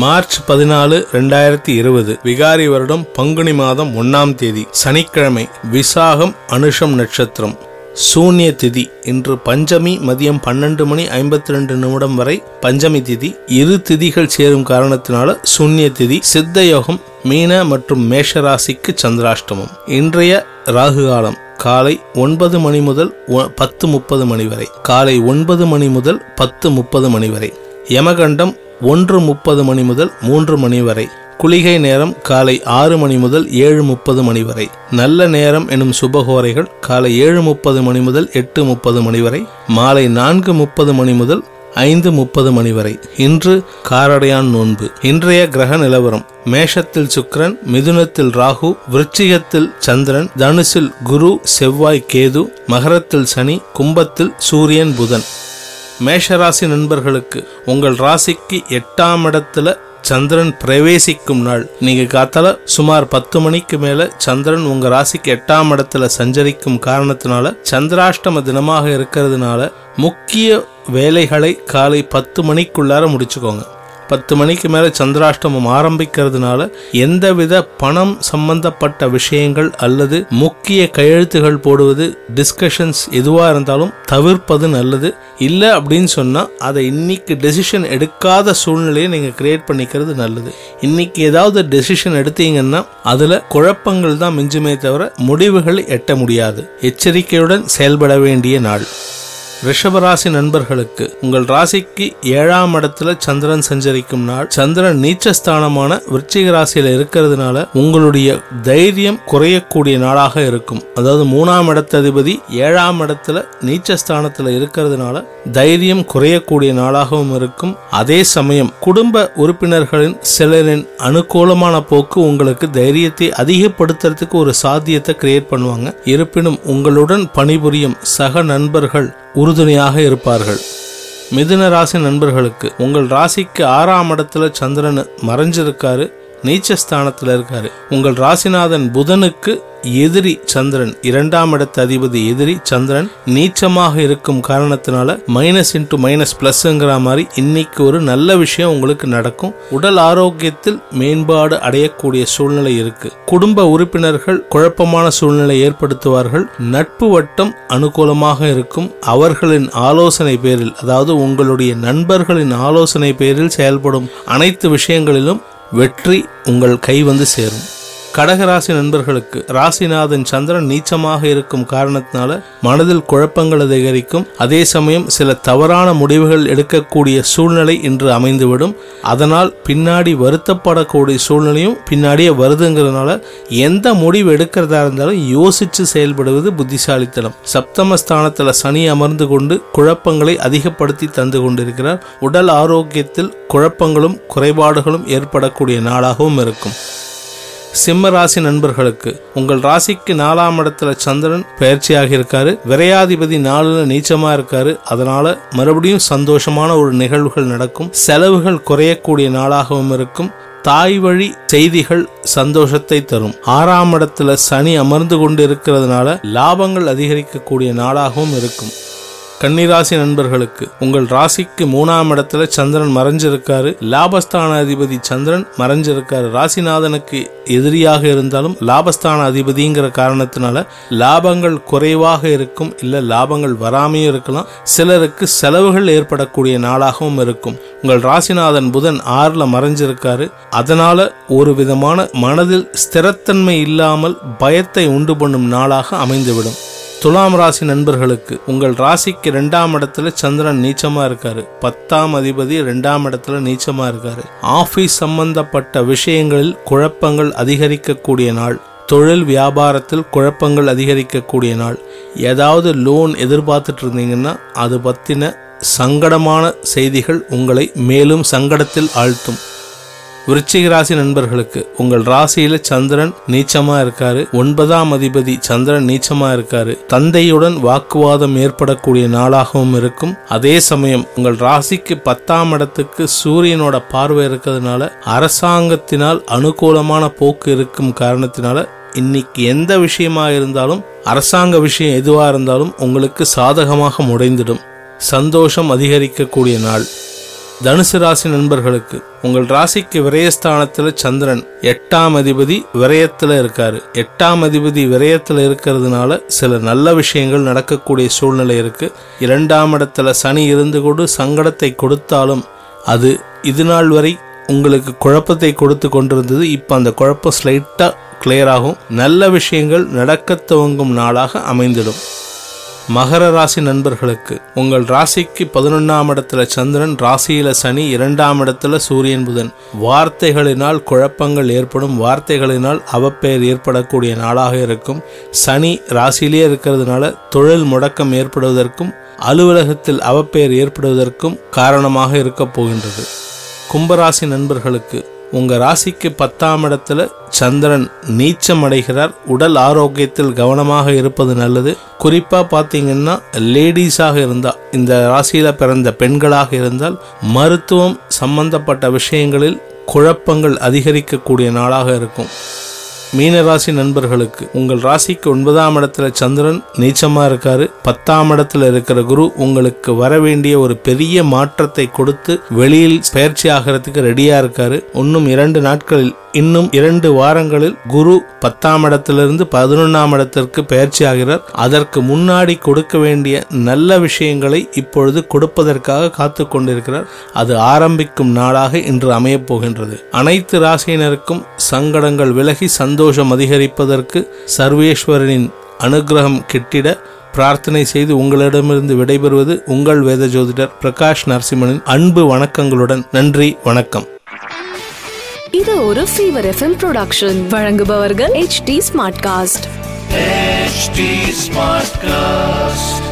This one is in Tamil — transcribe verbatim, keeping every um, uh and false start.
மார்ச் பதினாலு ரெண்டாயிரத்தி இருபது விகாரி வருடம் பங்குனி மாதம் ஒன்னாம் தேதி சனிக்கிழமை, விசாகம் அனுஷம் நட்சத்திரம், சூன்ய திதி. இன்று பஞ்சமி மதியம் பன்னெண்டு மணி ஐம்பத்தி ரெண்டு நிமிடம் வரை பஞ்சமி திதி. இரு திதிகள் சேரும் காரணத்தினால சூன்ய திதி. சித்த யோகம். மீன மற்றும் மேஷ ராசிக்கு சந்திராஷ்டமம். இன்றைய ராகு காலம் காலை ஒன்பது மணி முதல் பத்து முப்பது மணி வரை காலை ஒன்பது மணி முதல் பத்து முப்பது மணி வரை. யமகண்டம் ஒன்று முப்பது மணி முதல் மூன்று மணி வரை. குளிகை நேரம் காலை ஆறு மணி முதல் ஏழு முப்பது மணி வரை. நல்ல நேரம் எனும் சுபகோரைகள் காலை ஏழு முப்பது மணி முதல் எட்டு முப்பது மணி வரை, மாலை நான்கு முப்பது மணி முதல் ஐந்து முப்பது மணி வரை. இன்று காரடையான் நோன்பு. இன்றைய கிரக நிலவரம்: மேஷத்தில் சுக்கிரன், மிதுனத்தில் ராகு, விருச்சிகத்தில் சந்திரன், தனுசில் குரு, செவ்வாய், கேது, மகரத்தில் சனி, கும்பத்தில் சூரியன், புதன். மேஷராசி நண்பர்களுக்கு உங்கள் ராசிக்கு எட்டாம் இடத்துல சந்திரன் பிரவேசிக்கும் நாள் நீங்க காத்தால சுமார் பத்து மணிக்கு மேல சந்திரன் உங்க ராசிக்கு எட்டாம் இடத்துல சஞ்சரிக்கும் காரணத்தினால சந்திராஷ்டம தினமாக இருக்கிறதுனால முக்கிய வேலைகளை காலை பத்து மணிக்குள்ளார முடிச்சுக்கோங்க. பத்து மணிக்கு மேல சந்திராஷ்டமம் ஆரம்பிக்கிறதுனால எந்தவித பணம் சம்பந்தப்பட்ட விஷயங்கள் அல்லது முக்கிய கையெழுத்துகள் போடுவது, டிஸ்கஷன்ஸ் எதுவா இருந்தாலும் தவிர்ப்பது நல்லது. இல்லை அப்படின்னு சொன்னா அதை இன்னைக்கு டெசிஷன் எடுக்காத சூழ்நிலையை நீங்க கிரியேட் பண்ணிக்கிறது நல்லது. இன்னைக்கு ஏதாவது டெசிஷன் எடுத்தீங்கன்னா அதுல குழப்பங்கள் தான் மிஞ்சுமே தவிர முடிவுகள் எட்ட முடியாது. எச்சரிக்கையுடன் செயல்பட வேண்டிய நாள். ரிஷபராசி நண்பர்களுக்கு உங்கள் ராசிக்கு ஏழாம் இடத்துல சந்திரன் சஞ்சரிக்கும் நாள். சந்திரன் நீச்சஸ்தானமான விருச்சிக ராசியில இருக்கிறதுனால உங்களுடைய தைரியம் குறையக்கூடிய நாளாக இருக்கும். அதாவது மூணாம் இடத்ததிபதி ஏழாம் இடத்துல நீச்சஸ்தானத்துல இருக்கிறதுனால தைரியம் குறையக்கூடிய நாளாகவும் இருக்கும். அதே சமயம் குடும்ப உறுப்பினர்களின் சிலரின் அனுகூலமான போக்கு உங்களுக்கு தைரியத்தை அதிகப்படுத்துறதுக்கு ஒரு சாத்தியத்தை கிரியேட் பண்ணுவாங்க. இருப்பினும் உங்களுடன் பணிபுரியும் சக நண்பர்கள் உறுதுணையாக இருப்பார்கள். மிதுன ராசி நண்பர்களுக்கு உங்கள் ராசிக்கு ஆறாம் இடத்துல சந்திரன் மறைஞ்சிருக்காரு, நீச்சஸ்தானத்தில் இருக்காரு. உங்கள் ராசிநாதன் புதனுக்கு எதிரி சந்திரன், இரண்டாம் இடத்து அதிபதி எதிரி சந்திரன் நீச்சமாக இருக்கும் காரணத்தினால மைனஸ் இன்டு மைனஸ் பிளஸ்ங்கிற மாதிரி இன்னைக்கு ஒரு நல்ல விஷயம் உங்களுக்கு நடக்கும். உடல் ஆரோக்கியத்தில் மேம்பாடு அடையக்கூடிய சூழ்நிலை இருக்கு. குடும்ப உறுப்பினர்கள் குழப்பமான சூழ்நிலை ஏற்படுத்துவார்கள். நட்பு வட்டம் அனுகூலமாக இருக்கும். அவர்களின் ஆலோசனை பேரில், அதாவது உங்களுடைய நண்பர்களின் ஆலோசனை பேரில் செயல்படும் அனைத்து விஷயங்களிலும் வெற்றி உங்கள் கை வந்து சேரும். கடகராசி நண்பர்களுக்கு ராசிநாதன் சந்திரன் நீச்சமாக இருக்கும் காரணத்தினால மனதில் குழப்பங்கள் அதிகரிக்கும். அதே சமயம் சில தவறான முடிவுகள் எடுக்கக்கூடிய சூழ்நிலை இன்று அமைந்துவிடும். அதனால் பின்னாடி வருத்தப்படக்கூடிய சூழ்நிலையும் பின்னாடியே வருதுங்கிறதுனால எந்த முடிவு எடுக்கிறதா இருந்தாலும் யோசிச்சு செயல்படுவது புத்திசாலித்தனம். சப்தமஸ்தானத்துல சனி அமர்ந்து கொண்டு குழப்பங்களை அதிகப்படுத்தி தந்து கொண்டிருக்கிறார். உடல் ஆரோக்கியத்தில் குழப்பங்களும் குறைபாடுகளும் ஏற்படக்கூடிய நாளாகவும் இருக்கும். சிம்ம ராசி நண்பர்களுக்கு உங்கள் ராசிக்கு நாலாம் இடத்துல சந்திரன் பயிற்சியாக இருக்காரு. விரையாதிபதி நாலுல நீச்சமா இருக்காரு. அதனால மறுபடியும் சந்தோஷமான ஒரு நிகழ்வுகள் நடக்கும். செலவுகள் குறையக்கூடிய நாளாகவும் இருக்கும். தாய் வழி செய்திகள் சந்தோஷத்தை தரும். ஆறாம் இடத்துல சனி அமர்ந்து கொண்டு இருக்கிறதுனால லாபங்கள் அதிகரிக்கக்கூடிய நாளாகவும் இருக்கும். கன்னிராசி நண்பர்களுக்கு உங்கள் ராசிக்கு மூணாம் இடத்துல சந்திரன் மறைஞ்சிருக்காரு. லாபஸ்தான அதிபதி சந்திரன் மறைஞ்சிருக்காரு. ராசிநாதனுக்கு எதிரியாக இருந்தாலும் லாபஸ்தான அதிபதிங்கிற காரணத்தினால லாபங்கள் குறைவாக இருக்கும். இல்லை லாபங்கள் வராமையும் இருக்கலாம். சிலருக்கு செலவுகள் ஏற்படக்கூடிய நாளாகவும் இருக்கும். உங்கள் ராசிநாதன் புதன் ஆறுல மறைஞ்சிருக்காரு. அதனால ஒரு விதமான மனதில் ஸ்திரத்தன்மை இல்லாமல் பயத்தை உண்டு பண்ணும் நாளாக அமைந்துவிடும். துலாம் ராசி நண்பர்களுக்கு உங்கள் ராசிக்கு ரெண்டாம் இடத்துல சந்திரன் நீச்சமா இருக்காரு. பத்தாம் அதிபதி ரெண்டாம் இடத்துல நீச்சமா இருக்காரு. ஆபீஸ் சம்பந்தப்பட்ட விஷயங்களில் குழப்பங்கள் அதிகரிக்கக்கூடிய நாள். தொழில் வியாபாரத்தில் குழப்பங்கள் அதிகரிக்கக்கூடிய நாள். ஏதாவது லோன் எதிர்பார்த்துட்டு இருந்தீங்கன்னா அது பத்தின சங்கடமான செய்திகள் உங்களை மேலும் சங்கடத்தில் ஆழ்த்தும். விருச்சிக ராசி நண்பர்களுக்கு உங்கள் ராசியில சந்திரன் நீச்சமா இருக்காரு. ஒன்பதாம் அதிபதி சந்திரன் நீச்சமா இருக்காரு. தந்தையுடன் வாக்குவாதம் ஏற்படக்கூடிய நாளாகவும் இருக்கும். அதே சமயம் உங்கள் ராசிக்கு பத்தாம் இடத்துக்கு சூரியனோட பார்வை இருக்கிறதுனால அரசாங்கத்தினால் அனுகூலமான போக்கு இருக்கும் காரணத்தினால இன்னைக்கு எந்த விஷயமா இருந்தாலும் அரசாங்க விஷயம் எதுவா இருந்தாலும் உங்களுக்கு சாதகமாக முடிந்திடும். சந்தோஷம் அதிகரிக்கக்கூடிய நாள். தனுசு ராசி நண்பர்களுக்கு உங்கள் ராசிக்கு விரயஸ்தானத்துல சந்திரன் எட்டாம் அதிபதி விரயத்துல இருக்காரு. எட்டாம் அதிபதி விரயத்துல இருக்கிறதுனால சில நல்ல விஷயங்கள் நடக்கக்கூடிய சூழ்நிலை இருக்கு. இரண்டாம் இடத்துல சனி இருந்து கொண்டு சங்கடத்தை கொடுத்தாலும் அது இது நாள் வரை உங்களுக்கு குழப்பத்தை கொடுத்து கொண்டிருந்தது. இப்ப அந்த குழப்பம் ஸ்லைட்டா கிளியர் ஆகும். நல்ல விஷயங்கள் நடக்க துவங்கும் நாளாக அமைந்திடும். மகர ராசி நண்பர்களுக்கு உங்கள் ராசிக்கு பதினொன்னாம் இடத்துல சந்திரன், ராசியில சனி, இரண்டாம் இடத்துல சூரியன் புதன். வார்த்தைகளினால் குழப்பங்கள் ஏற்படும். வார்த்தைகளினால் அவப்பெயர் ஏற்படக்கூடிய நாளாக இருக்கும். சனி ராசியிலே இருக்கிறதுனால தொழில் முடக்கம் ஏற்படுவதற்கும் அலுவலகத்தில் அவப்பெயர் ஏற்படுவதற்கும் காரணமாக இருக்க போகின்றது. கும்பராசி நண்பர்களுக்கு உங்க ராசிக்கு பத்தாம் இடத்துல சந்திரன் நீச்சம் அடைகிறார். உடல் ஆரோக்கியத்தில் கவனமாக இருப்பது நல்லது. குறிப்பா பாத்தீங்கன்னா லேடிஸாக இருந்தா, இந்த ராசியில பிறந்த பெண்களாக இருந்தால் மருத்துவம் சம்பந்தப்பட்ட விஷயங்களில் குழப்பங்கள் அதிகரிக்கக்கூடிய நாளாக இருக்கும். மீனராசி நண்பர்களுக்கு உங்கள் ராசிக்கு ஒன்பதாம் இடத்துல சந்திரன் நீச்சமா இருக்காரு. பத்தாம் இடத்துல இருக்கிற குரு உங்களுக்கு வர வேண்டிய ஒரு பெரிய மாற்றத்தை கொடுத்து வெளியில் பயிற்சி ஆகிறதுக்கு ரெடியா இருக்காரு. இன்னும் இரண்டு நாட்களில் இன்னும் இரண்டு வாரங்களில் குரு பத்தாம் இடத்திலிருந்து பதினொன்னாம் இடத்திற்கு பயிற்சி ஆகிறார். அதற்கு முன்னாடி கொடுக்க வேண்டிய நல்ல விஷயங்களை இப்பொழுது கொடுப்பதற்காக காத்து கொண்டிருக்கிறார். அது ஆரம்பிக்கும் நாளாக இன்று அமையப் போகின்றது. அனைத்து ராசியினருக்கும் சங்கடங்கள் விலகி சந்தோஷம் அதிகரிப்பதற்கு சர்வேஸ்வரனின் அனுகிரகம் கிட்டிட பிரார்த்தனை செய்து உங்களிடமிருந்து விடைபெறுவது உங்கள் வேத ஜோதிடர் பிரகாஷ் நரசிம்மனின் அன்பு வணக்கங்களுடன். நன்றி, வணக்கம். இது ஒரு ஃபீவர் எஃப்எம் ப்ரொடக்ஷன். வழங்குபவர்கள் எச் டி ஸ்மார்ட் காஸ்ட்.